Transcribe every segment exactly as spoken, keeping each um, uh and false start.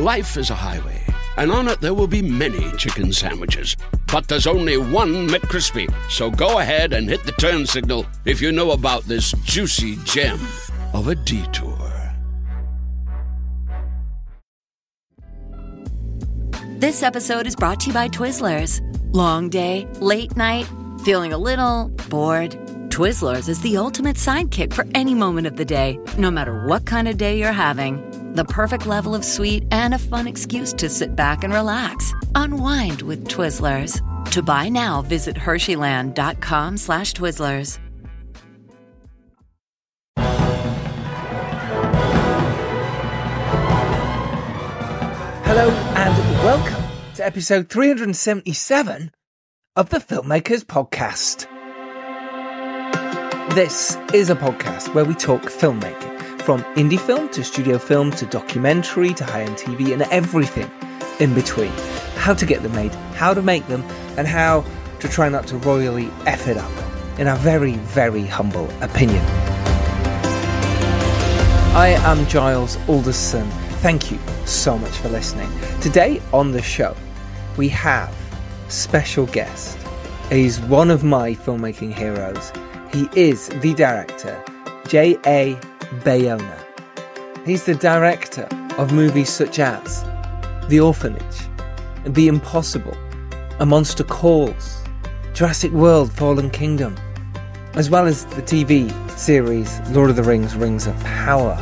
Life is a highway, and on it there will be many chicken sandwiches. But there's only one McCrispy, so go ahead and hit the turn signal if you know about this juicy gem of a detour. This episode is brought to you by Twizzlers. Long day, late night, feeling a little bored. Twizzlers is the ultimate sidekick for any moment of the day, no matter what kind of day you're having. The perfect level of sweet and a fun excuse to sit back and relax. Unwind with Twizzlers. To buy now, visit Hersheyland.com slash Twizzlers. Hello and welcome to episode three hundred seventy-seven of the Filmmakers Podcast. This is a podcast where we talk filmmaking. From indie film to studio film to documentary to high-end T V and everything in between. How to get them made, how to make them, and how to try not to royally F it up, in our very, very humble opinion. I am Giles Alderson. Thank you so much for listening. Today on the show, we have special guest. He's one of my filmmaking heroes. He is the director, J A Bayona. He's the director of movies such as The Orphanage, The Impossible, A Monster Calls, Jurassic World Fallen Kingdom, as well as the T V series Lord of the Rings Rings of Power.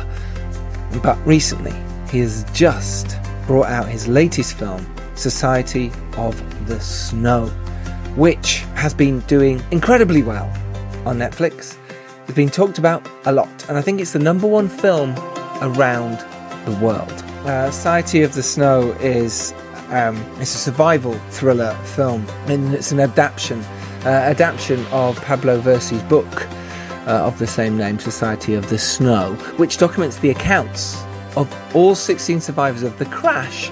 But recently, he has just brought out his latest film, Society of the Snow, which has been doing incredibly well on Netflix. It's been talked about a lot, and I think it's the number one film around the world. Uh, Society of the Snow is um, it's a survival thriller film, and it's an adaptation, uh, adaptation of Pablo Vierci's book uh, of the same name, Society of the Snow, which documents the accounts of all sixteen survivors of the crash,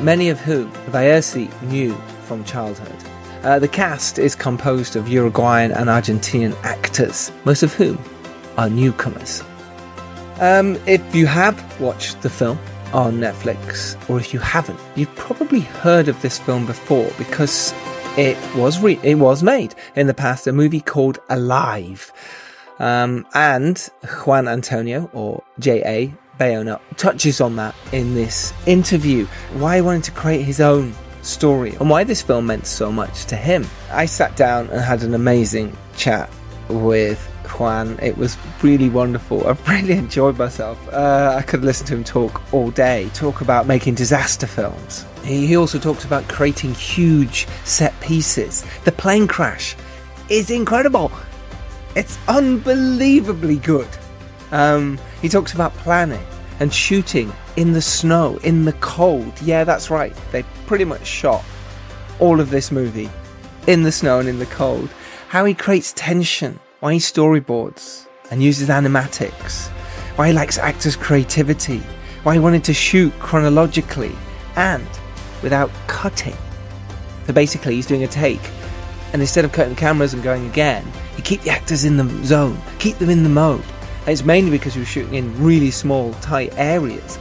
many of whom Vierci knew from childhood. Uh, the cast is composed of Uruguayan and Argentinian actors, most of whom are newcomers. Um, if you have watched the film on Netflix, or if you haven't, you've probably heard of this film before because it was re- it was made in the past, a movie called Alive. Um, and Juan Antonio, or J A Bayona, touches on that in this interview. Why he wanted to create his own story and why this film meant so much to him. I sat down and had an amazing chat with Juan. It was really wonderful. I really enjoyed myself. Uh, I could listen to him talk all day, talk about making disaster films. He, he also talks about creating huge set pieces. The plane crash is incredible. It's unbelievably good. Um, he talks about planning and shooting in the snow, in the cold. Yeah, that's right. They pretty much shot all of this movie in the snow and in the cold. How he creates tension, why he storyboards and uses animatics, why he likes actors' creativity, why he wanted to shoot chronologically and without cutting. So basically, he's doing a take, and instead of cutting cameras and going again, you keep the actors in the zone, keep them in the mode. And it's mainly because he was shooting in really small, tight areas,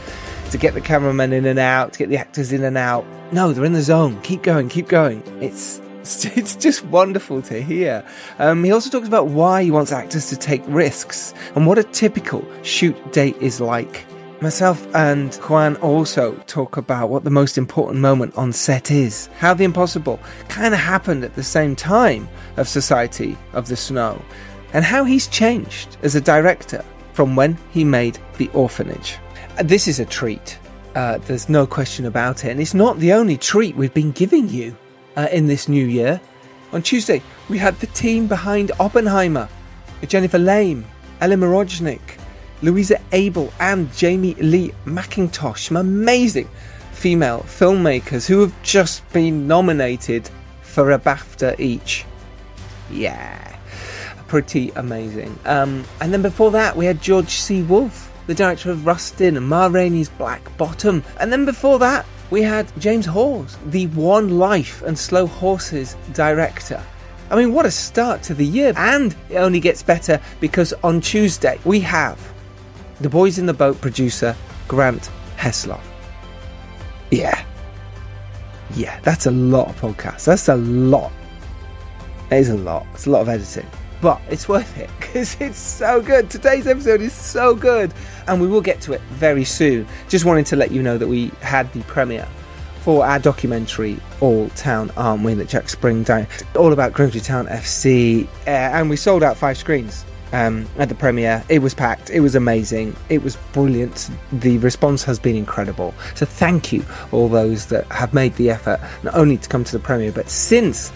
to get the cameramen in and out, to get the actors in and out. No, they're in the zone. Keep going, keep going. It's it's just wonderful to hear. Um, he also talks about why he wants actors to take risks and what a typical shoot date is like. Myself and Juan also talk about what the most important moment on set is, how The Impossible kind of happened at the same time of Society of the Snow, and how he's changed as a director from when he made The Orphanage. This is a treat. Uh, there's no question about it. And it's not the only treat we've been giving you uh, in this new year. On Tuesday, we had the team behind Oppenheimer, Jennifer Lame, Ellie Mirojnik, Louisa Abel, and Jamie Lee McIntosh, some amazing female filmmakers who have just been nominated for a BAFTA each. Yeah, pretty amazing. Um, and then before that, we had George C. Wolfe, the director of Rustin and Ma Rainey's Black Bottom. And then before that, we had James Hawes, the One Life and Slow Horses director. I mean, what a start to the year. And it only gets better because on Tuesday, we have The Boys in the Boat producer, Grant Heslov. Yeah. Yeah, that's a lot of podcasts. That's a lot. It is a lot. It's a lot of editing. But it's worth it because it's so good. Today's episode is so good. And we will get to it very soon. Just wanted to let you know that we had the premiere for our documentary, All Town Aren't We, that Jack Spring directed, all about Grimsby Town F C. Uh, and we sold out five screens um, at the premiere. It was packed. It was amazing. It was brilliant. The response has been incredible. So thank you, all those that have made the effort, not only to come to the premiere, but since...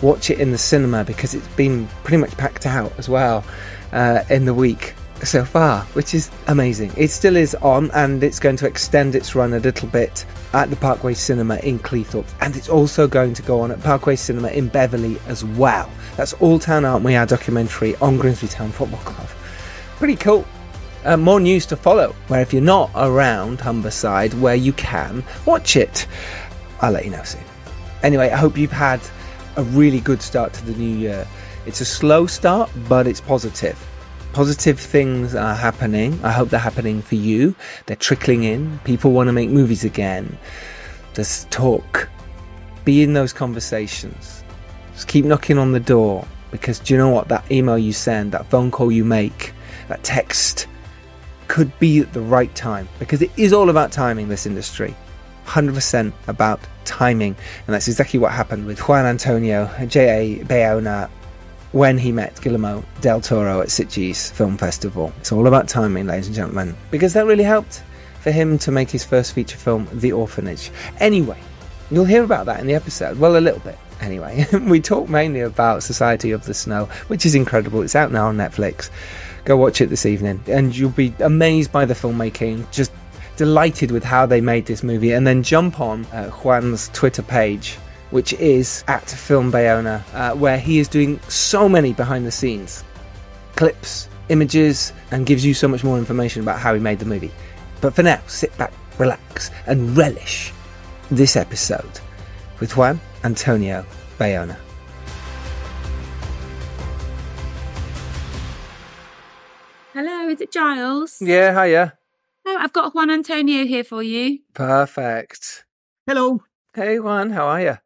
watch it in the cinema, because it's been pretty much packed out as well uh, in the week so far, which is amazing. It still is on, and it's going to extend its run a little bit at the Parkway Cinema in Cleethorpes, and it's also going to go on at Parkway Cinema in Beverley as well. That's All Town Aren't We, our documentary on Grimsby Town Football Club. Pretty cool. Uh, more news to follow, where if you're not around Humberside, where you can watch it. I'll let you know soon. Anyway, I hope you've had a really good start to the new year. It's a slow start, but it's positive. Positive things are happening. I hope they're happening for you. They're trickling in. People want to make movies again. Just talk. Be in those conversations. Just keep knocking on the door, because do you know what? That email you send, that phone call you make, that text could be at the right time, because it is all about timing, this industry. one hundred percent about timing, and that's exactly what happened with Juan Antonio J A Bayona when he met Guillermo del Toro at Sitges Film Festival. It's all about timing, ladies and gentlemen, because that really helped for him to make his first feature film, The Orphanage. Anyway, you'll hear about that in the episode. Well, a little bit. Anyway, we talk mainly about Society of the Snow, which is incredible. It's out now on Netflix. Go watch it this evening, and you'll be amazed by the filmmaking. Just delighted with how they made this movie, and then jump on uh, Juan's Twitter page, which is at Film Bayona, uh, where he is doing so many behind the scenes clips, images, and gives you so much more information about how he made the movie. But for now, sit back, relax, and relish this episode with Juan Antonio Bayona. Hello, is it Giles? Yeah, hiya. Oh, I've got Juan Antonio here for you. Perfect. Hello. Hey, Juan. How are you?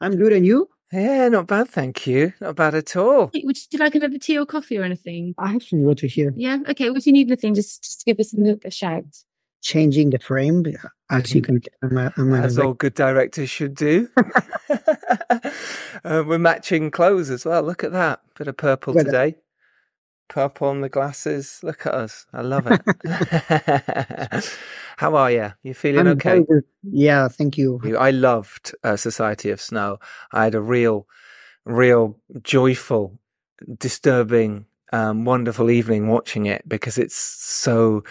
I'm good. And you? Yeah, not bad, thank you. Not bad at all. Would you like another tea or coffee or anything? I have some water here. Yeah? Okay. Well, if you need anything, just, just give us a, a shout. Changing the frame, as you can. I'm a, I'm a as all good directors should do. uh, we're matching clothes as well. Look at that. Bit of purple well, today. Purple on the glasses. Look at us. I love it. How are you? You feeling I'm okay? Good. Yeah, thank you. I loved uh, Society of Snow. I had a real, real joyful, disturbing, um, wonderful evening watching it, because it's so,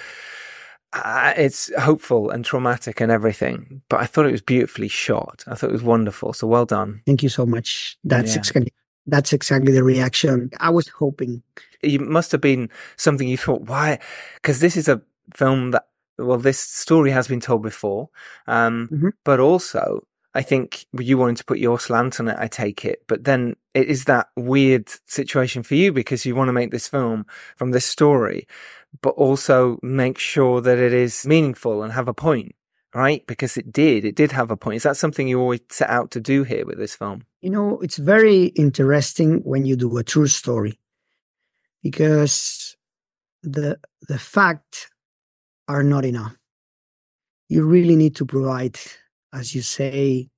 uh, it's hopeful and traumatic and everything. But I thought it was beautifully shot. I thought it was wonderful. So well done. Thank you so much. That's yeah. exciting. That's exactly the reaction I was hoping. It must have been something you thought, why? Because this is a film that, well, this story has been told before. Um, mm-hmm. But also, I think you wanted to put your slant on it, I take it. But then it is that weird situation for you, because you want to make this film from this story, but also make sure that it is meaningful and have a point. Right? Because it did. It did have a point. Is that something you always set out to do here with this film? You know, it's very interesting when you do a true story, because the the facts are not enough. You really need to provide, as you say,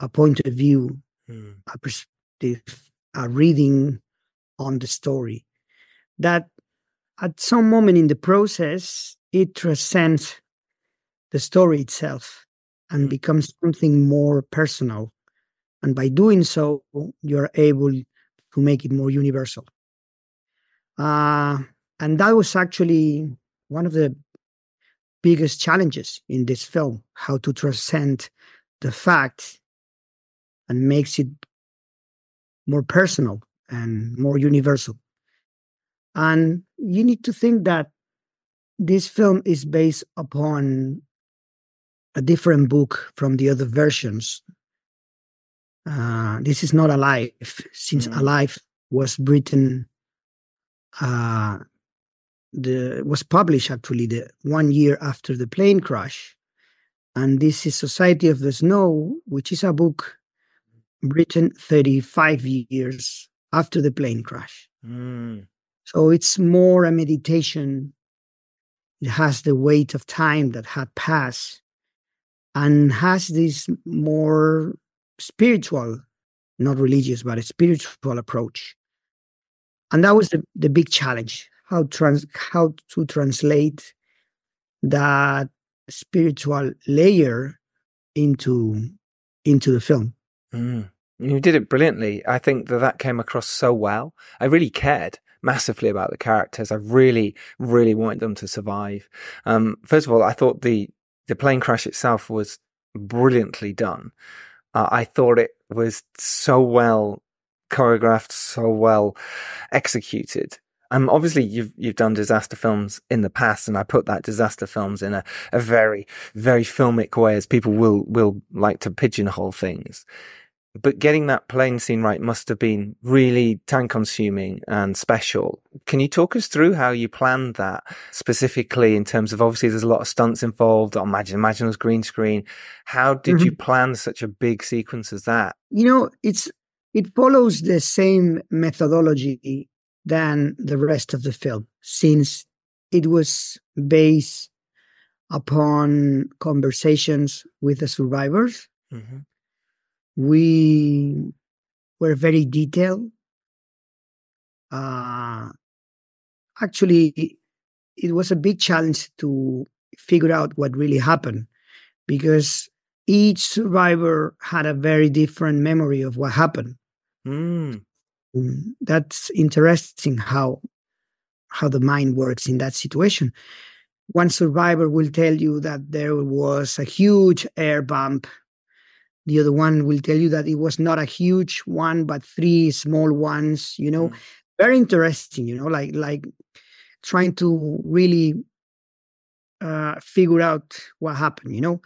a point of view, mm. a perspective, a reading on the story. That at some moment in the process, it transcends the story itself and becomes something more personal. And by doing so, you're able to make it more universal. Uh, and that was actually one of the biggest challenges in this film, how to transcend the fact and makes it more personal and more universal. And you need to think that this film is based upon a different book from the other versions. Uh, this is not Alive, since mm-hmm. Alive was written, uh, the was published actually the one year after the plane crash, and this is Society of the Snow, which is a book written thirty-five years after the plane crash. Mm. So it's more a meditation. It has the weight of time that had passed and has this more spiritual, not religious, but a spiritual approach. And that was the, the big challenge, how trans, how to translate that spiritual layer into, into the film. Mm. You did it brilliantly. I think that that came across so well. I really cared massively about the characters. I really, really wanted them to survive. Um, first of all, I thought the, the plane crash itself was brilliantly done. Uh, I thought it was so well choreographed, so well executed. Um, obviously, you've you've done disaster films in the past, and I put that disaster films in a, a very, very filmic way, as people will will like to pigeonhole things. But getting that plane scene right must have been really time-consuming and special. Can you talk us through how you planned that specifically in terms of, obviously, there's a lot of stunts involved. I imagine, imagine it was green screen. How did mm-hmm. you plan such a big sequence as that? You know, it's it follows the same methodology than the rest of the film, since it was based upon conversations with the survivors. Mm-hmm. We were very detailed. Uh, actually, it, it was a big challenge to figure out what really happened, because each survivor had a very different memory of what happened. Mm. That's interesting how, how the mind works in that situation. One survivor will tell you that there was a huge air bump. The other one will tell you that it was not a huge one, but three small ones, you know, mm. very interesting, you know, like, like trying to really uh, figure out what happened, you know.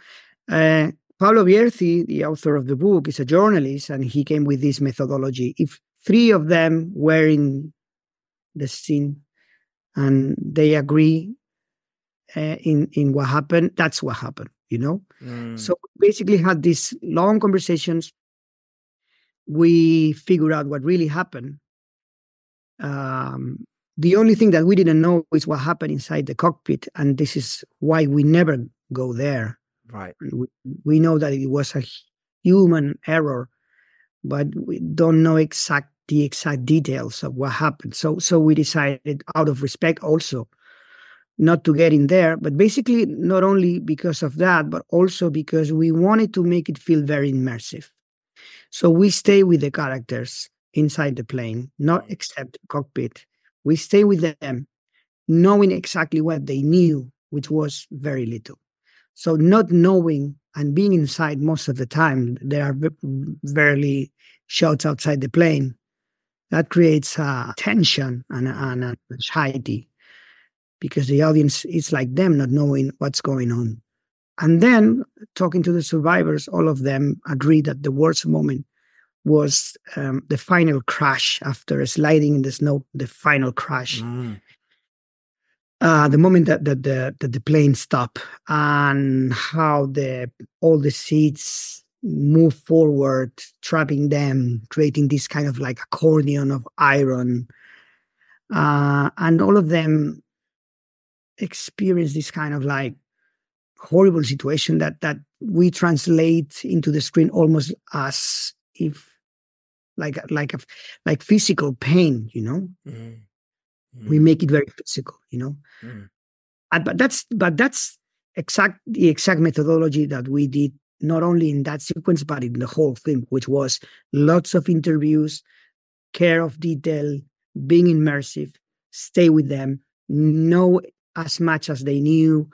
Uh, Pablo Vierci, the author of the book, is a journalist, and he came with this methodology. If three of them were in the scene and they agree uh, in, in what happened, that's what happened. You know, mm. so we basically had these long conversations. We figured out what really happened. Um, the only thing that we didn't know is what happened inside the cockpit, and this is why we never go there. Right. We, we know that it was a human error, but we don't know exact the exact details of what happened. So, so we decided, out of respect, also, not to get in there, but basically not only because of that, but also because we wanted to make it feel very immersive. So we stay with the characters inside the plane, not except the cockpit. We stay with them, knowing exactly what they knew, which was very little. So not knowing and being inside most of the time, there are barely shots outside the plane. That creates a tension and, and an anxiety, because the audience, it's like them not knowing what's going on. And then, talking to the survivors, all of them agreed that the worst moment was um, the final crash after sliding in the snow, the final crash. Mm. Uh, the moment that, that, that, that the plane stopped, and how the all the seats move forward, trapping them, creating this kind of like accordion of iron. Uh, and all of them experience this kind of like horrible situation that that we translate into the screen almost as if like like a, like physical pain, you know. Mm. Mm. We make it very physical, you know. Mm. And, but that's but that's exact the exact methodology that we did, not only in that sequence but in the whole film, which was lots of interviews, care of detail, being immersive, stay with them, know as much as they knew,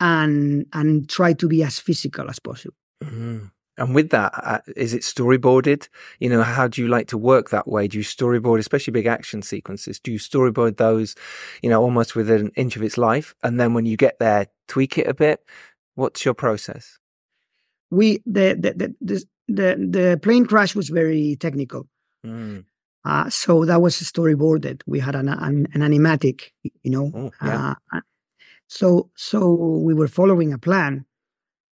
and and try to be as physical as possible. Mm. And with that, uh, is it storyboarded? You know, how do you like to work that way? Do you storyboard, especially big action sequences, do you storyboard those, you know, almost within an inch of its life? And then when you get there, tweak it a bit? What's your process? We, the, the, the, the, the, the plane crash was very technical. Mm. Uh, so that was storyboarded. We had an an, an animatic, you know. Oh, yeah. uh, so so we were following a plan,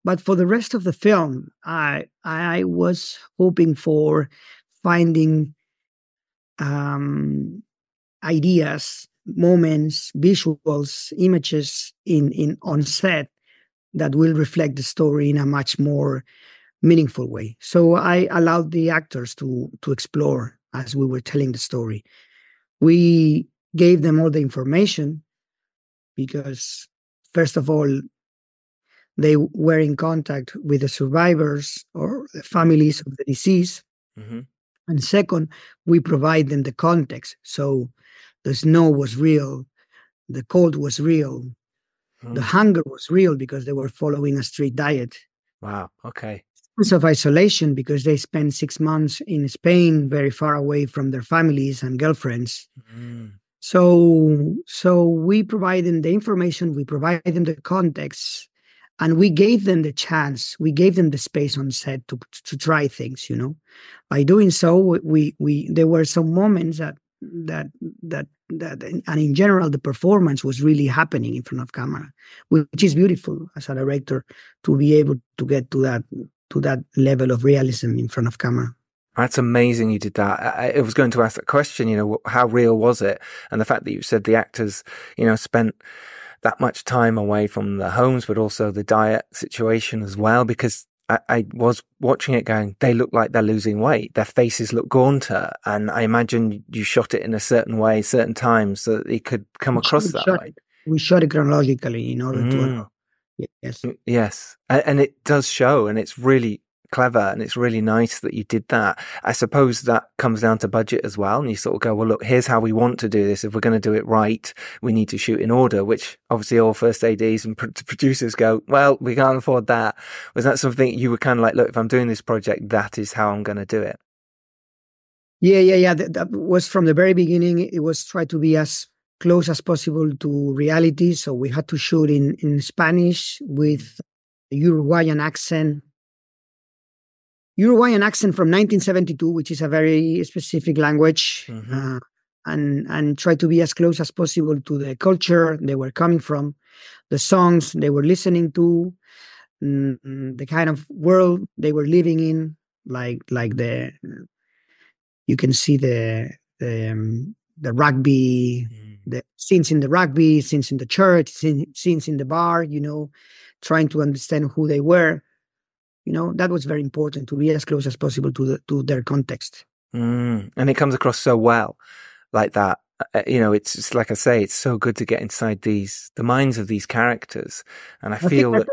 But for the rest of the film, I I was hoping for finding um, ideas, moments, visuals, images in in on set that will reflect the story in a much more meaningful way. So I allowed the actors to to explore as we were telling the story. We gave them all the information because, first of all, they were in contact with the survivors or the families of the deceased. Mm-hmm. And second, we provide them the context. So the snow was real, the cold was real, mm. the hunger was real because they were following a strict diet. Wow, okay. Sense of isolation because they spent six months in Spain, very far away from their families and girlfriends. Mm. So, so we provide them the information, we provide them the context, and we gave them the chance, we gave them the space on set to to try things, you know. By doing so, we we there were some moments that that that that and in general the performance was really happening in front of camera, which is beautiful as a director to be able to get to that to that level of realism in front of camera. That's amazing you did that. I, I was going to ask that question, you know, how real was it? And the fact that you said the actors, you know, spent that much time away from their homes, but also the diet situation as well, because I, I was watching it going, they look like they're losing weight. Their faces look gaunter. And I imagine you shot it in a certain way, certain times so that it could come across that way. We shot it chronologically in order mm. to... Yes. Yes. And it does show, and it's really clever, and it's really nice that you did that. I suppose that comes down to budget as well, and you sort of go, well, look, here's how we want to do this. If we're going to do it right, we need to shoot in order, which obviously all first A Ds and producers go, well, we can't afford that. Was that something you were kind of like, look, if I'm doing this project, that is how I'm going to do it? Yeah, yeah, yeah. That, that was from the very beginning. It was try to be as close as possible to reality. So we had to shoot in, in Spanish with a Uruguayan accent. Uruguayan accent from nineteen seventy-two, which is a very specific language, mm-hmm. uh, and and try to be as close as possible to the culture they were coming from, the songs they were listening to, mm, the kind of world they were living in, like like the you can see the the, um, the rugby, mm. the scenes in the rugby, scenes in the church, scenes in the bar, you know, trying to understand who they were. You know, that was very important to be as close as possible to the, to their context. Mm. And it comes across so well like that. Uh, you know, it's just, like I say, it's so good to get inside these, the minds of these characters. And I, I feel that...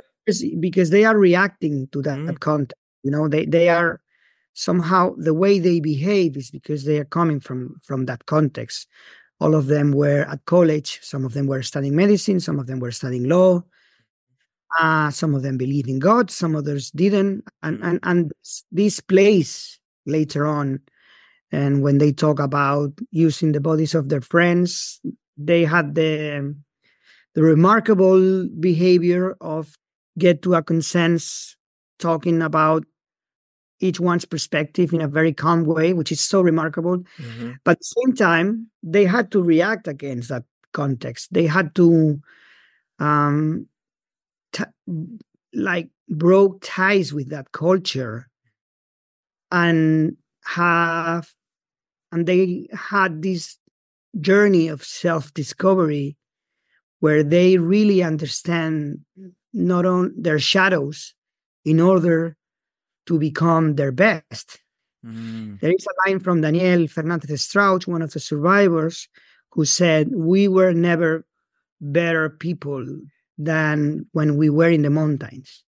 Because they are reacting to that, mm. that context. You know, they, they are somehow, the way they behave is because they are coming from, from that context. All of them were at college. Some of them were studying medicine. Some of them were studying law. Uh, some of them believed in God, some others didn't. And, and, and this plays later on. And when they talk about using the bodies of their friends, they had the, the remarkable behavior of get to a consensus, talking about each one's perspective in a very calm way, which is so remarkable. Mm-hmm. But at the same time, they had to react against that context. They had to... Um, T- like broke ties with that culture and have and they had this journey of self-discovery where they really understand not only their shadows in order to become their best. Mm. There is a line from Daniel Fernandez Strauch, one of the survivors, who said, "We were never better people than when we were in the mountains."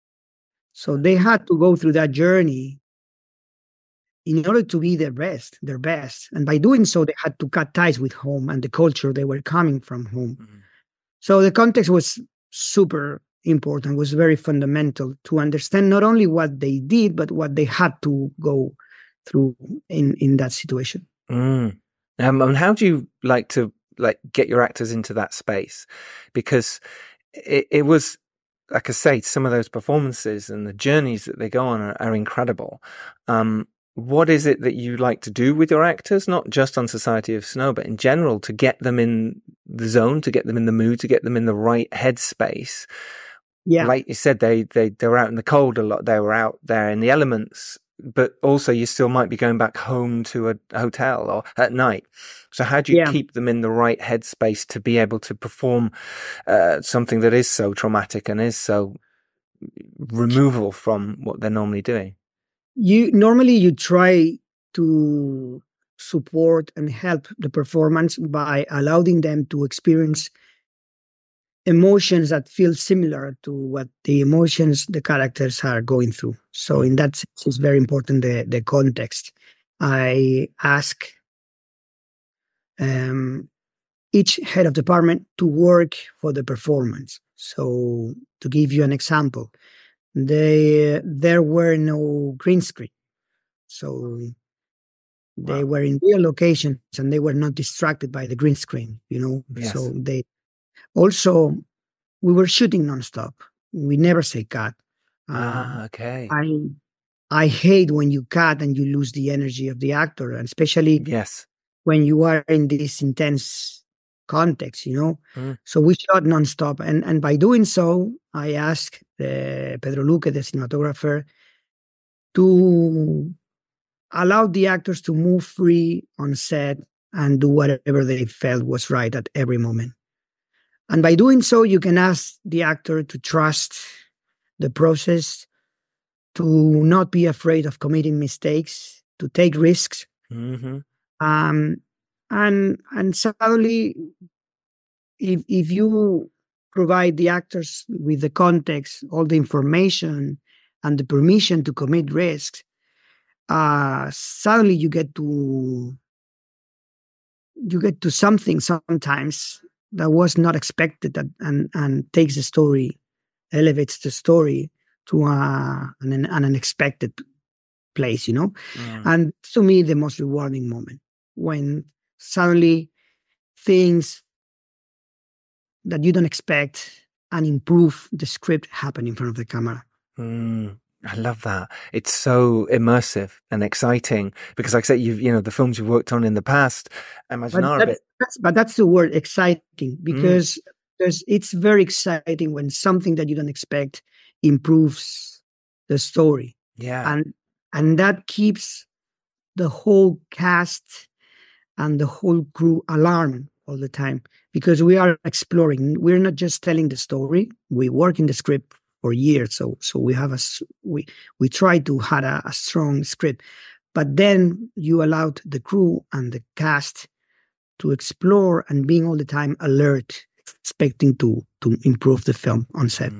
So they had to go through that journey in order to be their best, their best. And by doing so, they had to cut ties with home and the culture they were coming from home. Mm-hmm. So the context was super important, was very fundamental to understand not only what they did, but what they had to go through in, in that situation. Mm. Um, and how do you like to like get your actors into that space? Because It, it was, like I say, some of those performances and the journeys that they go on are, are incredible. Um, what is it that you like to do with your actors, not just on Society of Snow, but in general, to get them in the zone, to get them in the mood, to get them in the right headspace? Yeah. Like you said, they, they, they were out in the cold a lot. They were out there in the elements, but also you still might be going back home to a hotel or at night. So how do you yeah. keep them in the right headspace to be able to perform uh, something that is so traumatic and is so removable from what they're normally doing? You normally you try to support and help the performance by allowing them to experience emotions that feel similar to what the emotions the characters are going through. So in that sense, it's very important, the, the context. I ask um, each head of department to work for the performance. So to give you an example, they, there were no green screen. So they wow. were in real locations and they were not distracted by the green screen, you know? Yes. So they also, we were shooting nonstop. We never say cut. Ah, uh, okay. I I hate when you cut and you lose the energy of the actor, and especially yes. when you are in this intense context, you know? Mm. So we shot nonstop. And, and by doing so, I asked the, Pedro Luque, the cinematographer, to allow the actors to move free on set and do whatever they felt was right at every moment. And by doing so, you can ask the actor to trust the process, to not be afraid of committing mistakes, to take risks. Mm-hmm. Um, and and suddenly, if if you provide the actors with the context, all the information, and the permission to commit risks, uh, suddenly you get to you get to something sometimes that was not expected, that and and takes the story, elevates the story to uh, an, an unexpected place, you know? Yeah. And to me, the most rewarding moment, when suddenly things that you don't expect and improve the script happen in front of the camera. Mm. I love that. It's so immersive and exciting because, like I said, you've, you know, the films you've worked on in the past, I imagine but are that, a bit. That's, but that's the word, exciting, because mm. there's, it's very exciting when something that you don't expect improves the story. Yeah. And, and that keeps the whole cast and the whole crew alarmed all the time, because we are exploring. We're not just telling the story. We work in the script for years, so so we have a we we try to have a, a strong script, but then you allowed the crew and the cast to explore and being all the time alert, expecting to to improve the film on set,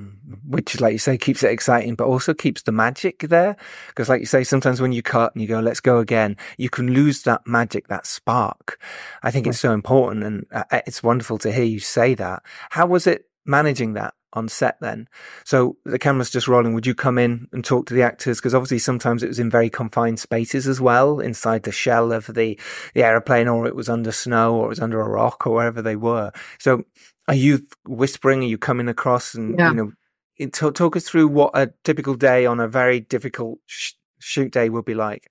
which, like you say, keeps it exciting but also keeps the magic there, because like you say, sometimes when you cut and you go, let's go again, you can lose that magic, that spark. I think right. it's so important, and it's wonderful to hear you say that. How was it managing that on set then? So the camera's just rolling. Would you come in and talk to the actors? Because obviously sometimes it was in very confined spaces as well, inside the shell of the, the airplane, or it was under snow, or it was under a rock, or wherever they were. So are you whispering? Are you coming across? And, yeah. you know, it, t- talk us through what a typical day on a very difficult sh- shoot day would be like.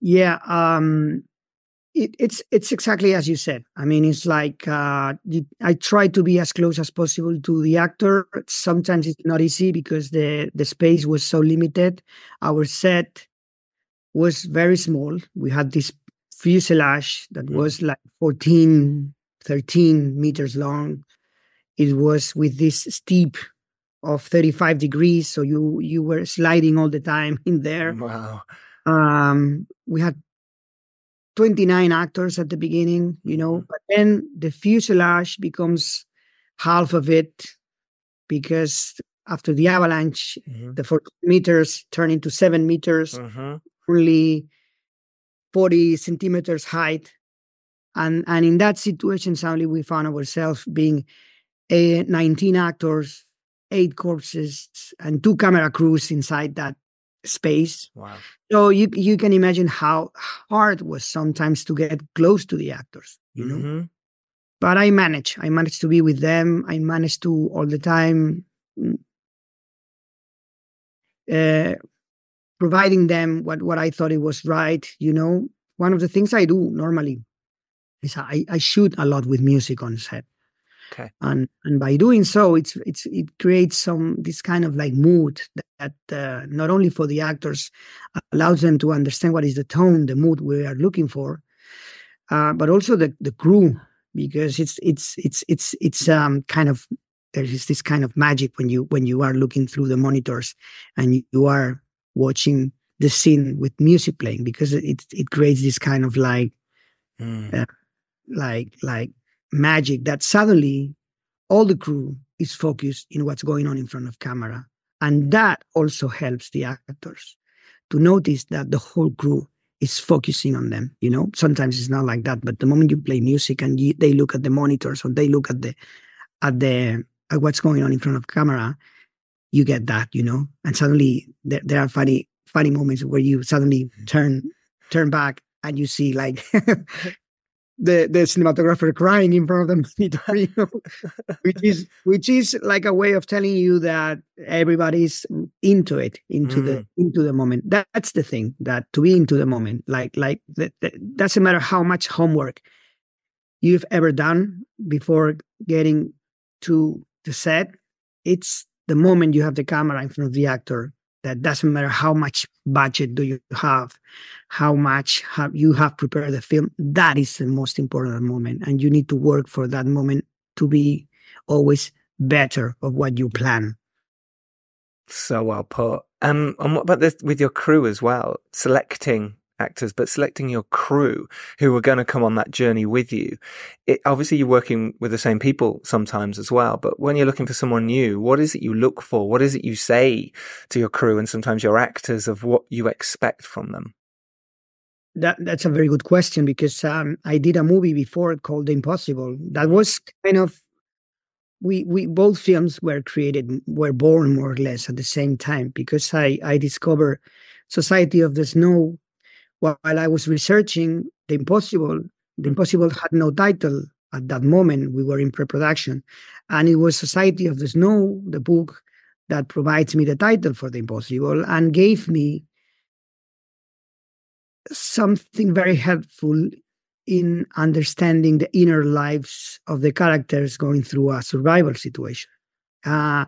Yeah. Um, it, it's, it's exactly as you said. I mean, it's like, uh, I try to be as close as possible to the actor. Sometimes it's not easy because the, the space was so limited. Our set was very small. We had this fuselage that mm-hmm. was like fourteen, thirteen meters long. It was with this steep of thirty-five degrees. So you, you were sliding all the time in there. Wow. Um, we had twenty-nine actors at the beginning, you know, but then the fuselage becomes half of it, because after the avalanche, mm-hmm. the four meters turn into seven meters, mm-hmm. only forty centimeters height. And, and in that situation, suddenly we found ourselves being a, nineteen actors, eight corpses, and two camera crews inside that space. Wow. So you you can imagine how hard it was sometimes to get close to the actors, you mm-hmm. know. But I managed. I managed to be with them. I managed to all the time uh, providing them what, what I thought it was right, you know. One of the things I do normally is I, I shoot a lot with music on set. Okay. And and by doing so, it's it's it creates some this kind of like mood that uh, not only for the actors allows them to understand what is the tone, the mood we are looking for, uh, but also the the crew, because it's it's it's it's it's um kind of there is this kind of magic when you when you are looking through the monitors and you are watching the scene with music playing, because it it creates this kind of like mm. uh, like like magic that suddenly all the crew is focused in what's going on in front of camera. And that also helps the actors to notice that the whole crew is focusing on them. You know, sometimes it's not like that, but the moment you play music and you, they look at the monitors or they look at the at the at what's going on in front of camera, you get that, you know, and suddenly there, there are funny funny moments where you suddenly turn turn back and you see like the the cinematographer crying in front of the monitor, you know, which is which is like a way of telling you that everybody's into it, into mm. the into the moment. That, that's the thing, that to be into the moment. Like like that, that doesn't matter how much homework you've ever done before getting to the set. It's the moment you have the camera in front of the actor. That doesn't matter how much budget do you have, how much have you have prepared the film. That is the most important moment. And you need to work for that moment to be always better of what you plan. So well put. Um, and what about this with your crew as well? Selecting actors, but selecting your crew who are going to come on that journey with you. It, obviously, you're working with the same people sometimes as well, but when you're looking for someone new, what is it you look for? What is it you say to your crew and sometimes your actors of what you expect from them? That, that's a very good question, because um, I did a movie before called The Impossible. That was kind of, we we both films were created, were born more or less at the same time, because I, I discovered Society of the Snow. While I was researching The Impossible, The Impossible had no title at that moment. We were in pre-production. And it was Society of the Snow, the book, that provides me the title for The Impossible and gave me something very helpful in understanding the inner lives of the characters going through a survival situation. Uh,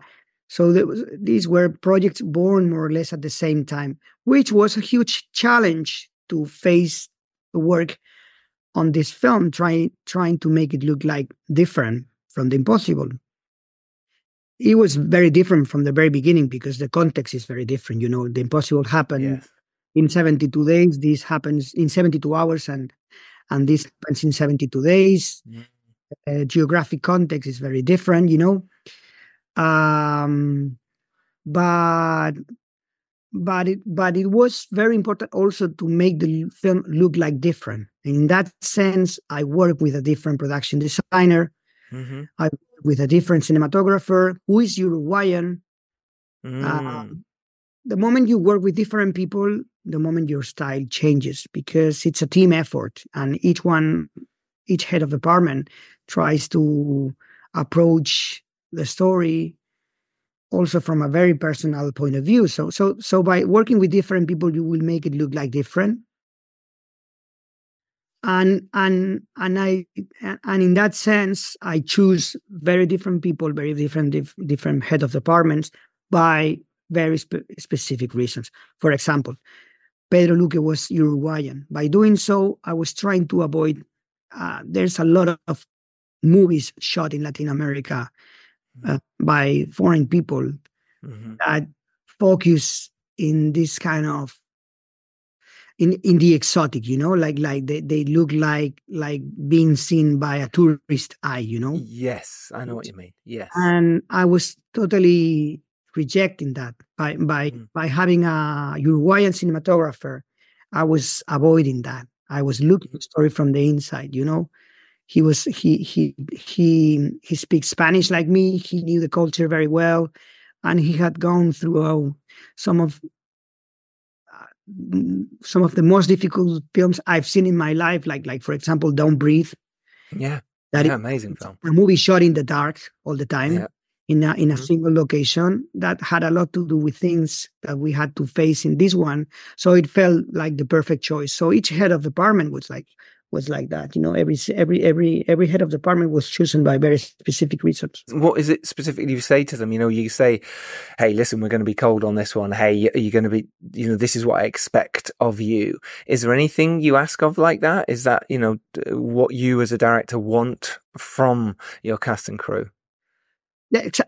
So there was, these were projects born more or less at the same time, which was a huge challenge to face the work on this film, trying trying to make it look like different from The Impossible. It was very different from the very beginning because the context is very different. You know, The Impossible happened yes. in seventy-two days. This happens in seventy-two hours, and and this happens in seventy-two days. Yeah. Uh, geographic context is very different, you know. Um, but, but it, but it was very important also to make the film look like different. And in that sense, I work with a different production designer. Mm-hmm. I work with a different cinematographer who is Uruguayan. Mm. Um, the moment you work with different people, the moment your style changes, because it's a team effort, and each one, each head of department tries to approach the story also from a very personal point of view. So so so by working with different people, you will make it look like different. And and and I and in that sense, I choose very different people, very different dif- different head of departments by very spe- specific reasons. For example, Pedro Luque was Uruguayan. By doing so, I was trying to avoid. Uh, there's a lot of movies shot in Latin America. Uh, by foreign people mm-hmm. that focus in this kind of in in the exotic, you know, like like they, they look like like being seen by a tourist eye, you know. Yes, I know what you mean. Yes, and I was totally rejecting that by by mm. by having a Uruguayan cinematographer. I was avoiding that. I was looking at the story from the inside, you know. He was he he he he speaks Spanish like me. He knew the culture very well, and he had gone through oh, some of uh, some of the most difficult films I've seen in my life. Like like for example, Don't Breathe. Yeah, that yeah, is amazing film. A movie shot in the dark all the time, yeah. in a, in a mm-hmm. single location. That had a lot to do with things that we had to face in this one. So it felt like the perfect choice. So each head of department was like, was like that. You know, every every every every head of department was chosen by very specific reasons. What is it specifically you say to them? You know, you say, hey, listen, we're going to be cold on this one. Hey, are you going to be, you know, this is what I expect of you. Is there anything you ask of like that? Is that, you know, what you as a director want from your cast and crew?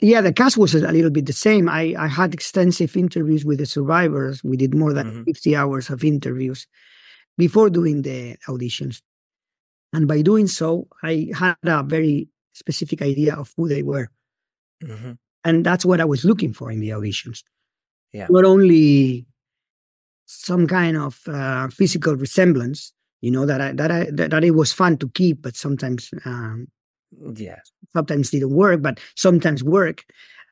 Yeah, the cast was a little bit the same. I, I had extensive interviews with the survivors. We did more than mm-hmm. fifty hours of interviews before doing the auditions. And by doing so, I had a very specific idea of who they were. Mm-hmm. And that's what I was looking for in the auditions. Yeah. Not only some kind of uh, physical resemblance, you know, that I, that I, that it was fun to keep, but sometimes... Um, yeah, sometimes didn't work, but sometimes work.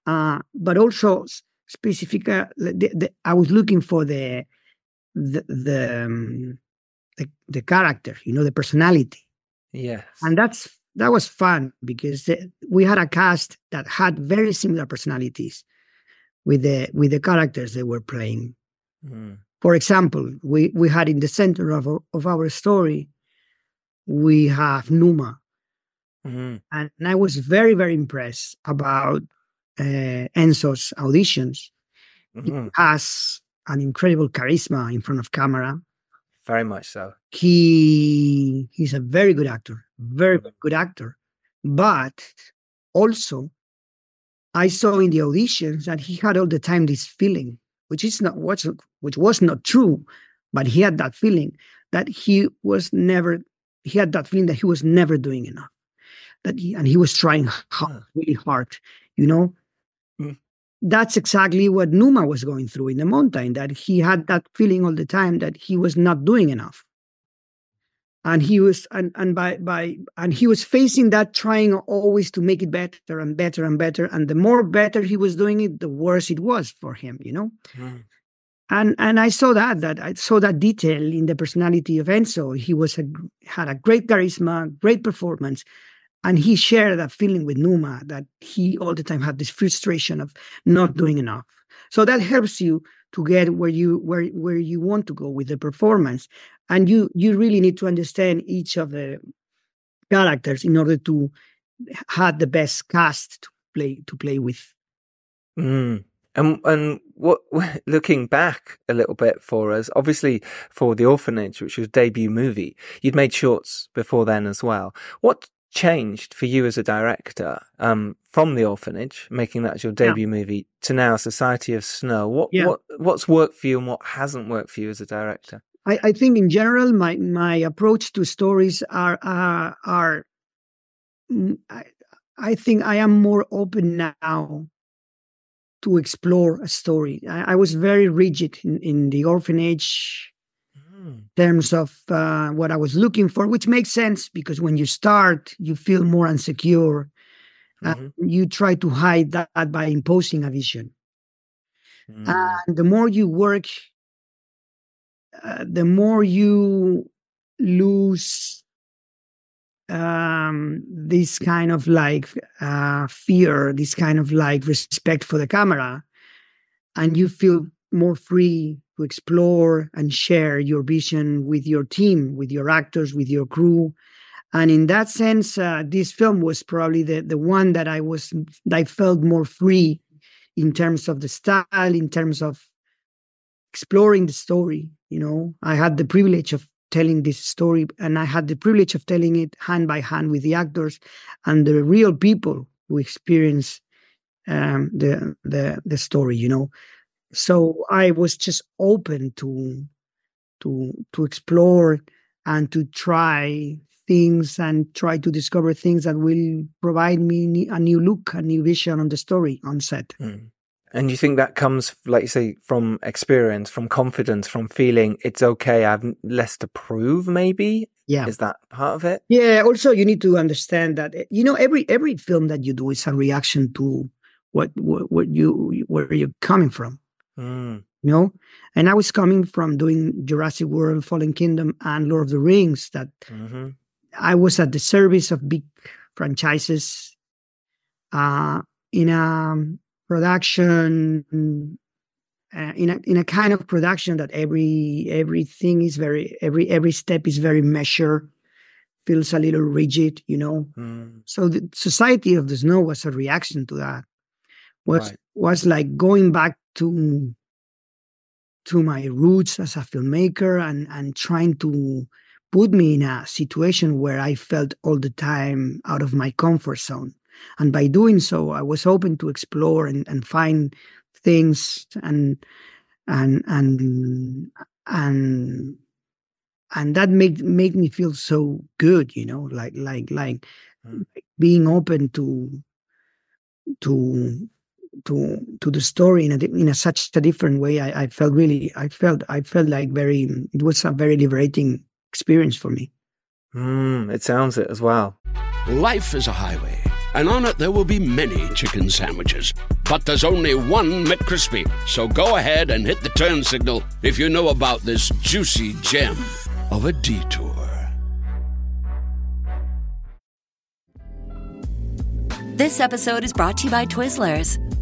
Uh, but also specific, uh, the, the, I was looking for the the the, um, the the character, you know, the personality. Yes, and that's that was fun because the, we had a cast that had very similar personalities with the with the characters they were playing. Mm. For example, we we had in the center of our, of our story, we have Numa. Mm-hmm. And, and I was very, very impressed about uh, Enzo's auditions. Mm-hmm. He has an incredible charisma in front of camera. Very much so. He he's a very good actor, very mm-hmm. good actor. But also, I saw in the auditions that he had all the time this feeling, which is not what's, which was not true, but he had that feeling that he was never. He had that feeling that he was never doing enough. That he, and he was trying hard, really hard, you know. Mm. That's exactly what Numa was going through in the mountain, that he had that feeling all the time that he was not doing enough. And he was and, and by by and he was facing that, trying always to make it better and better and better. And the more better he was doing it, the worse it was for him, you know. Mm. And and I saw that that I saw that detail in the personality of Enzo. He was a, had a great charisma, great performance. And he shared that feeling with Numa, that he all the time had this frustration of not doing enough. So that helps you to get where you where where you want to go with the performance. And you you really need to understand each of the characters in order to have the best cast to play to play with. Mm. And and what looking back a little bit for us, obviously for The Orphanage, which was your debut movie, you'd made shorts before then as well. What changed for you as a director um from The Orphanage, making that as your debut yeah. movie, to now Society of Snow? What yeah. what what's worked for you and what hasn't worked for you as a director? I, I think in general my my approach to stories are uh, are I, I think I am more open now to explore a story. I, I was very rigid in, in The Orphanage in terms of uh, what I was looking for, which makes sense because when you start, you feel more insecure. Mm-hmm. And you try to hide that by imposing a vision. Mm. And the more you work, uh, the more you lose um, this kind of like uh, fear, this kind of like respect for the camera, and you feel more free to explore and share your vision with your team, with your actors, with your crew. And in that sense, uh, this film was probably the, the one that I was, that I felt more free in terms of the style, in terms of exploring the story. You know, I had the privilege of telling this story and I had the privilege of telling it hand by hand with the actors and the real people who experience um, the, the, the story, you know. So I was just open to to to explore and to try things and try to discover things that will provide me a new look, a new vision on the story on set. Mm. And you think that comes, like you say, from experience, from confidence, from feeling it's okay, I have less to prove maybe? Yeah. Is that part of it? Yeah. Also, you need to understand that, you know, every every film that you do is a reaction to what what, what you where you're coming from. Mm. You know, and I was coming from doing Jurassic World, Fallen Kingdom, and Lord of the Rings. That mm-hmm. I was at the service of big franchises uh, in a production, uh, in a in a kind of production that every everything is very every every step is very measured. feels a little rigid, you know. Mm. So the Society of the Snow was a reaction to that. Was right. was like going back to to my roots as a filmmaker and and trying to put me in a situation where I felt all the time out of my comfort zone. And by doing so, I was open to explore and, and find things and and and and and that made made me feel so good, you know, like like like mm. being open to to to to the story in a in a such a different way. I, I felt really, I felt, I felt like very. It was a very liberating experience for me. Mm, it sounds it as well. Life is a highway, and on it there will be many chicken sandwiches. But there's only one McCrispy. So go ahead and hit the turn signal if you know about this juicy gem of a detour. This episode is brought to you by Twizzlers.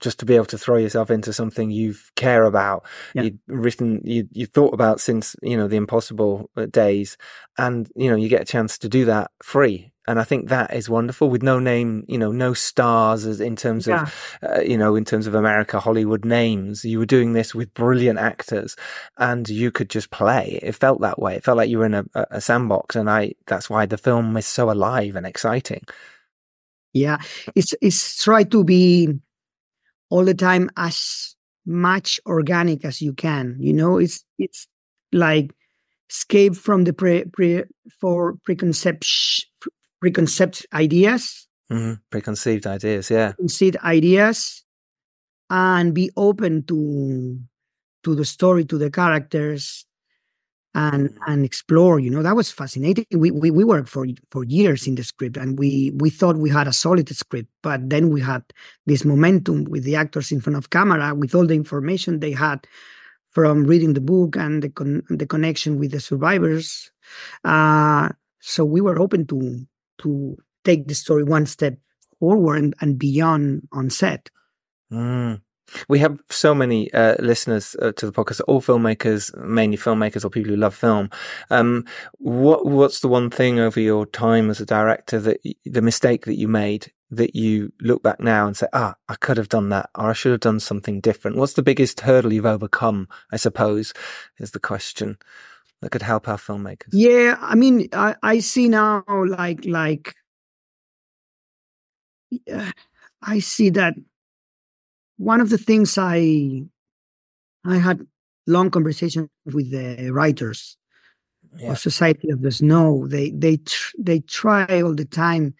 Just to be able to throw yourself into something you care about, yeah. you've written, you, you've thought about since, you know, the Impossible days, and, you know, you get a chance to do that free. And I think that is wonderful, with no name, you know, no stars as in terms yeah. of, uh, you know, in terms of America, Hollywood names. You were doing this with brilliant actors and you could just play. It felt that way. It felt like you were in a, a sandbox. And I, that's why the film is so alive and exciting. Yeah. It's, it's try to be all the time as much organic as you can, you know. It's it's like escape from the pre, pre for preconcept preconcept ideas, mm-hmm. preconceived ideas, yeah, preconceived ideas, and be open to to the story, to the characters, and and explore. You know, that was fascinating. We we we worked for for years in the script, and we we thought we had a solid script, but then we had this momentum with the actors in front of camera, with all the information they had from reading the book and the con- the connection with the survivors. Uh, so we were open to to take the story one step forward and, and beyond on set. Mm. We have so many uh, listeners uh, to the podcast, all filmmakers, mainly filmmakers or people who love film. Um, what what's the one thing over your time as a director that y- the mistake that you made that you look back now and say, ah, I could have done that, or I should have done something different? What's the biggest hurdle you've overcome, I suppose, is the question that could help our filmmakers? Yeah, I mean, I, I see now, like, like uh, I see that. One of the things I I had long conversations with the writers yeah. of Society of the Snow. They they tr- they try all the time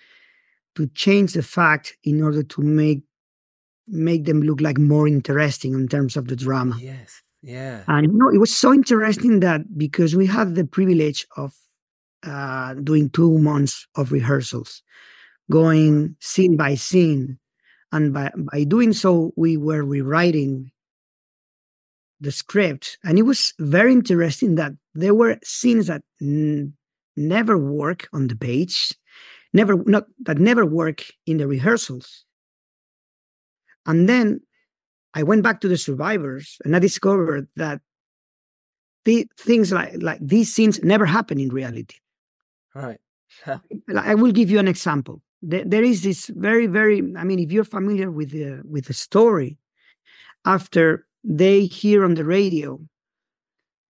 to change the fact in order to make make them look like more interesting in terms of the drama. Yes, yeah. And you know, it was so interesting that because we had the privilege of uh, doing two months of rehearsals, going scene by scene. And by, by doing so, we were rewriting the script. And it was very interesting that there were scenes that n- never work on the page, never not that never work in the rehearsals. And then I went back to the survivors and I discovered that the things like, like these scenes never happen in reality. All right. Huh. I will give you an example. There is this very, very, I mean, if you're familiar with the with the story, after they hear on the radio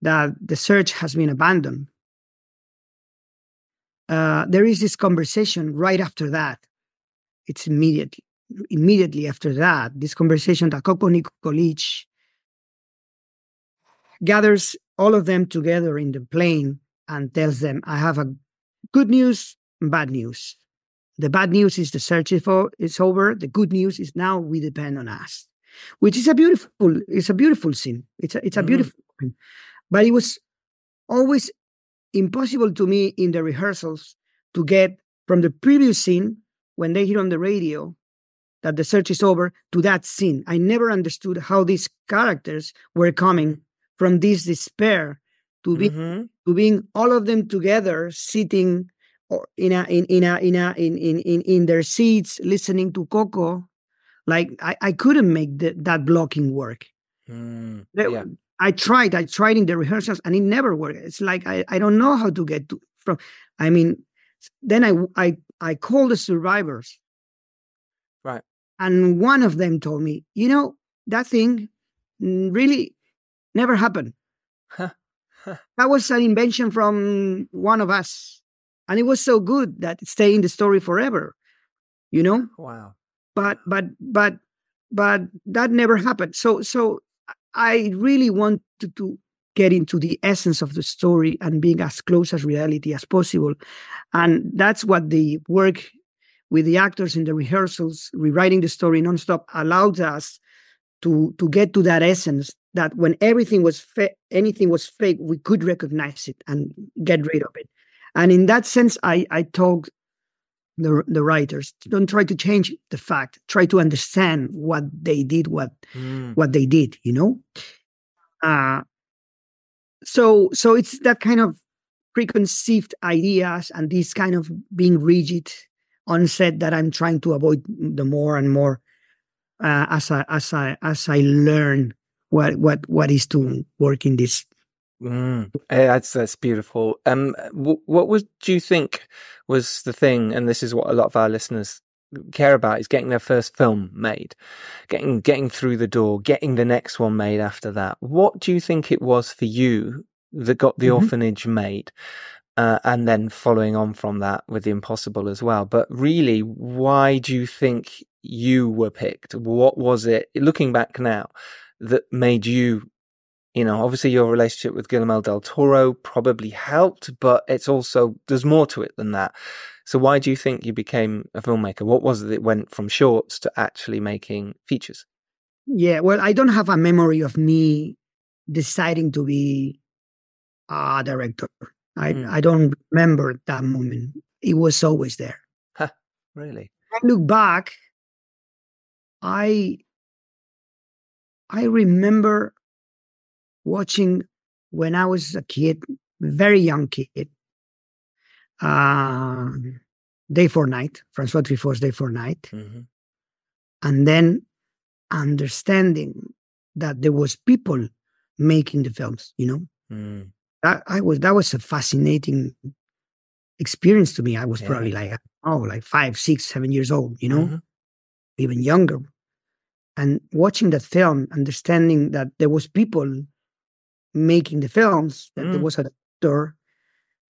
that the search has been abandoned, uh, there is this conversation right after that. It's immediately, immediately after that, this conversation that Coco Nikolic gathers all of them together in the plane and tells them, I have a good news and bad news. The bad news is the search is over. The good news is now we depend on us, which is a beautiful, it's a beautiful scene. It's a, it's a mm-hmm. beautiful scene. But it was always impossible to me in the rehearsals to get from the previous scene when they hear on the radio that the search is over to that scene. I never understood how these characters were coming from this despair to be mm-hmm. to being all of them together, sitting or in a in in a in a in in in, in their seats, listening to Coco. Like I, I couldn't make the, that blocking work. Mm, yeah. I tried, I tried in the rehearsals, and it never worked. It's like I, I don't know how to get to from. I mean, then I I I called the survivors. Right. And one of them told me, you know, that thing really never happened. Huh. Huh. That was an invention from one of us. And it was so good that it stayed in the story forever, you know? Wow. But, but, but, but that never happened. So, so I really wanted to get into the essence of the story and being as close as reality as possible. And that's what the work with the actors in the rehearsals, rewriting the story nonstop, allowed us to to get to that essence that when everything was fa- anything was fake, we could recognize it and get rid of it. And in that sense, I I told the the writers, don't try to change the fact, try to understand what they did, what mm. what they did, you know. Uh, so so it's that kind of preconceived ideas and this kind of being rigid on set that I'm trying to avoid the more and more uh, as I as I as I learn what what what is to work in this. Mm, that's that's beautiful. Um, w- what was do you think was the thing? And this is what a lot of our listeners care about: is getting their first film made, getting getting through the door, getting the next one made after that. What do you think it was for you that got The mm-hmm. Orphanage made? Uh, and then following on from that with The Impossible as well. But really, why do you think you were picked? What was it, looking back now, that made you, you know, obviously your relationship with Guillermo del Toro probably helped, but it's also, there's more to it than that. So why do you think you became a filmmaker? What was it that went from shorts to actually making features? Yeah, well, I don't have a memory of me deciding to be a director. I, mm. I don't remember that moment. It was always there. Huh, really? When I look back, I I remember watching when I was a kid, very young kid, uh, Day for Night, Francois Truffaut's Day for Night, mm-hmm. and then understanding that there was people making the films, you know? Mm. That I was that was a fascinating experience to me. I was yeah. probably like oh, like five, six, seven years old, you know, mm-hmm. even younger. And watching that film, understanding that there was people making the films, that mm. there was a director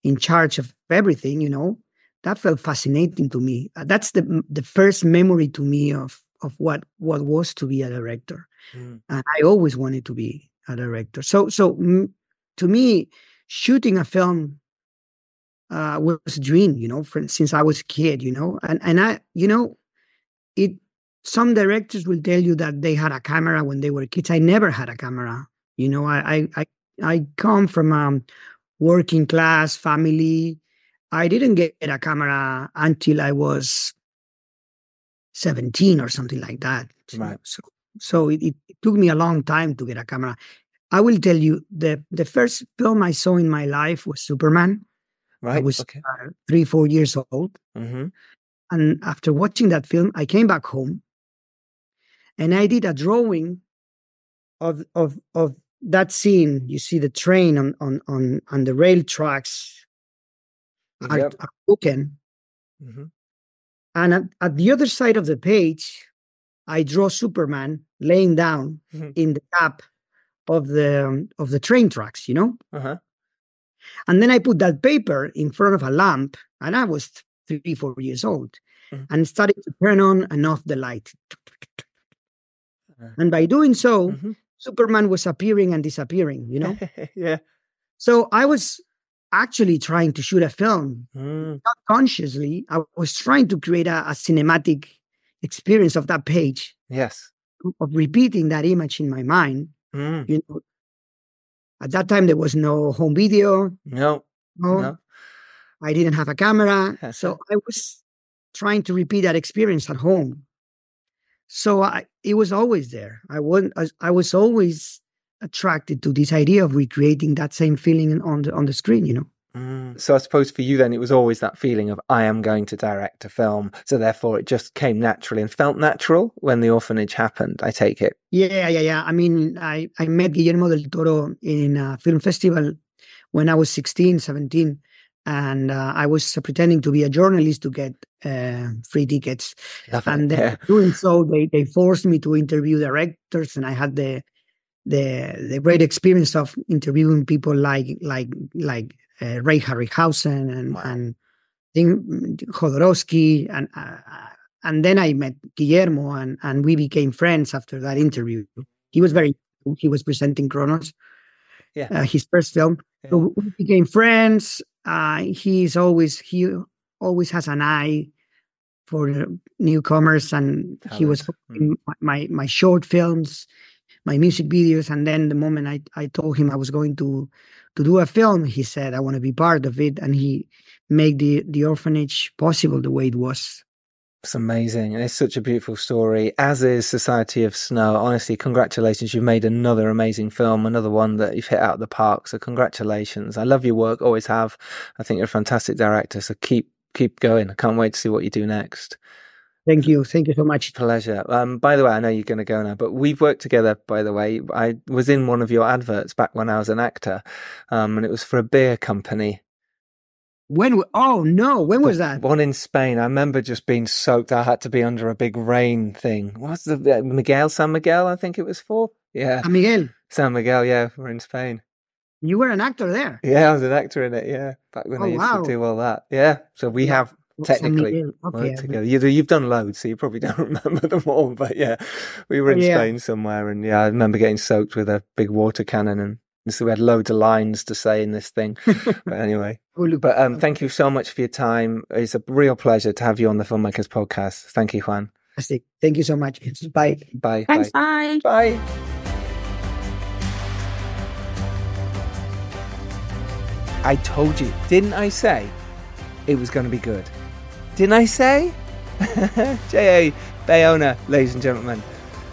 in charge of everything, you know, that felt fascinating to me. That's the the first memory to me of of what what was to be a director, mm. and I always wanted to be a director. So so. To me, shooting a film uh, was a dream, you know, for, since I was a kid, you know, and, and I, you know, it, some directors will tell you that they had a camera when they were kids. I never had a camera, you know, I, I, I come from a working class family. I didn't get a camera until I was seventeen or something like that. Right. So, so it, it took me a long time to get a camera. I will tell you, the, the first film I saw in my life was Superman. Right. I was okay. uh, three, four years old. Mm-hmm. And after watching that film, I came back home and I did a drawing of of of that scene. You see the train on on on, on the rail tracks yep. at Kuken. Mm-hmm. And at, at the other side of the page, I draw Superman laying down mm-hmm. in the tap of the um, of the train tracks, you know? Uh-huh. And then I put that paper in front of a lamp, and I was three, four years old, mm-hmm. and started to turn on and off the light. Uh-huh. And by doing so, mm-hmm. Superman was appearing and disappearing, you know? Yeah. So I was actually trying to shoot a film. Mm. Not consciously. I was trying to create a, a cinematic experience of that page. Yes. Of repeating that image in my mind. Mm. You know, at that time, there was no home video. No. No. no. I didn't have a camera. That's so it. I was trying to repeat that experience at home. So I, it was always there. I wasn't, I, I was always attracted to this idea of recreating that same feeling on the, on the screen, you know? Mm. So I suppose for you then, it was always that feeling of, I am going to direct a film. So therefore it just came naturally and felt natural when The Orphanage happened, I take it. Yeah, yeah, yeah. I mean, I, I met Guillermo del Toro in a film festival when I was sixteen, seventeen. And uh, I was uh, pretending to be a journalist to get uh, free tickets. Love and then yeah. doing so, they, they forced me to interview directors, and I had the the the great experience of interviewing people like like like uh, Ray Harryhausen and wow. and Jodorowsky, and uh, and then I met Guillermo, and and we became friends after that interview. He was very he was presenting Kronos, yeah, uh, his first film. Yeah. So we became friends. Uh, he's always he always has an eye for newcomers, and Talent. He was mm. my my short films, my music videos, and then the moment I, I told him I was going to to do a film, he said, I want to be part of it, and he made the the orphanage possible the way it was. It's amazing, and it's such a beautiful story, as is Society of Snow. Honestly, congratulations. You've made another amazing film, another one that you've hit out of the park. So congratulations. I love your work, always have. I think you're a fantastic director, so keep keep going. I can't wait to see what you do next. Thank you. Thank you so much. Pleasure. Um, by the way, I know you're going to go now, but we've worked together, by the way. I was in one of your adverts back when I was an actor, um, and it was for a beer company. When, oh no, when was that? One in Spain. I remember just being soaked. I had to be under a big rain thing. What's the, uh, Miguel, San Miguel, I think it was for? Yeah. San Miguel. San Miguel, yeah, we're in Spain. You were an actor there? Yeah, I was an actor in it, yeah. Back when oh, I used wow. to do all that. Yeah, so we yeah. have technically okay, worked together. You, you've done loads, so you probably don't remember them all, but yeah, we were in yeah. Spain somewhere, and yeah, I remember getting soaked with a big water cannon, and so we had loads of lines to say in this thing. But anyway, but um, thank you so much for your time. It's a real pleasure to have you on the Filmmakers Podcast. Thank you, Juan. Thank you so much. Bye. Bye. Thanks. Bye. Bye. Bye. I told you, didn't I say it was going to be good? Didn't I say? J A. Bayona, ladies and gentlemen.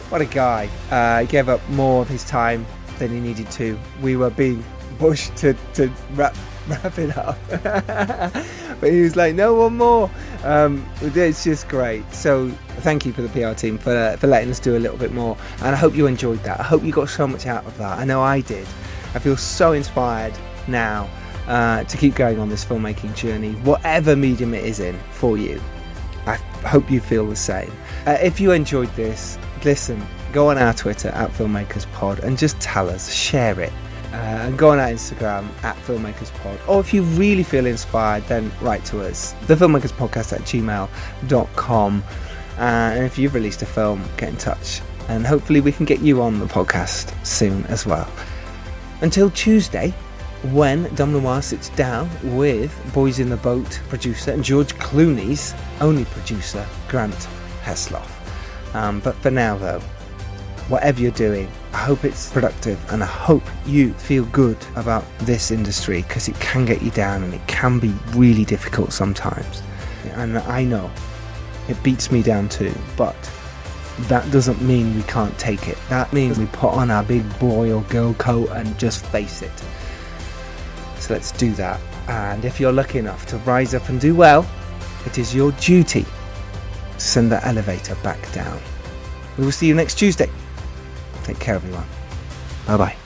What a guy. Uh, he gave up more of his time than he needed to. We were being pushed to, to wrap wrap it up. But he was like, no, one more. Um, it's just great. So thank you for the P R team for, uh, for letting us do a little bit more. And I hope you enjoyed that. I hope you got so much out of that. I know I did. I feel so inspired now uh, to keep going on this filmmaking journey, whatever medium it is in for you. I hope you feel the same. Uh, if you enjoyed this, listen, go on our Twitter at Filmmakers Pod and just tell us, share it, uh, and go on our Instagram at Filmmakers Pod. Or if you really feel inspired, then write to us, the filmmakers podcast at gmail dot com. Uh, and if you've released a film, get in touch, and hopefully we can get you on the podcast soon as well. Until Tuesday, when Dom Noir sits down with Boys in the Boat producer and George Clooney's only producer, Grant Heslov. Um, but for now, though, whatever you're doing, I hope it's productive, and I hope you feel good about this industry, because it can get you down and it can be really difficult sometimes. And I know it beats me down too, but that doesn't mean we can't take it. That means we put on our big boy or girl coat and just face it. So let's do that. And if you're lucky enough to rise up and do well, it is your duty to send that elevator back down. We will see you next Tuesday. Take care, everyone. Bye-bye.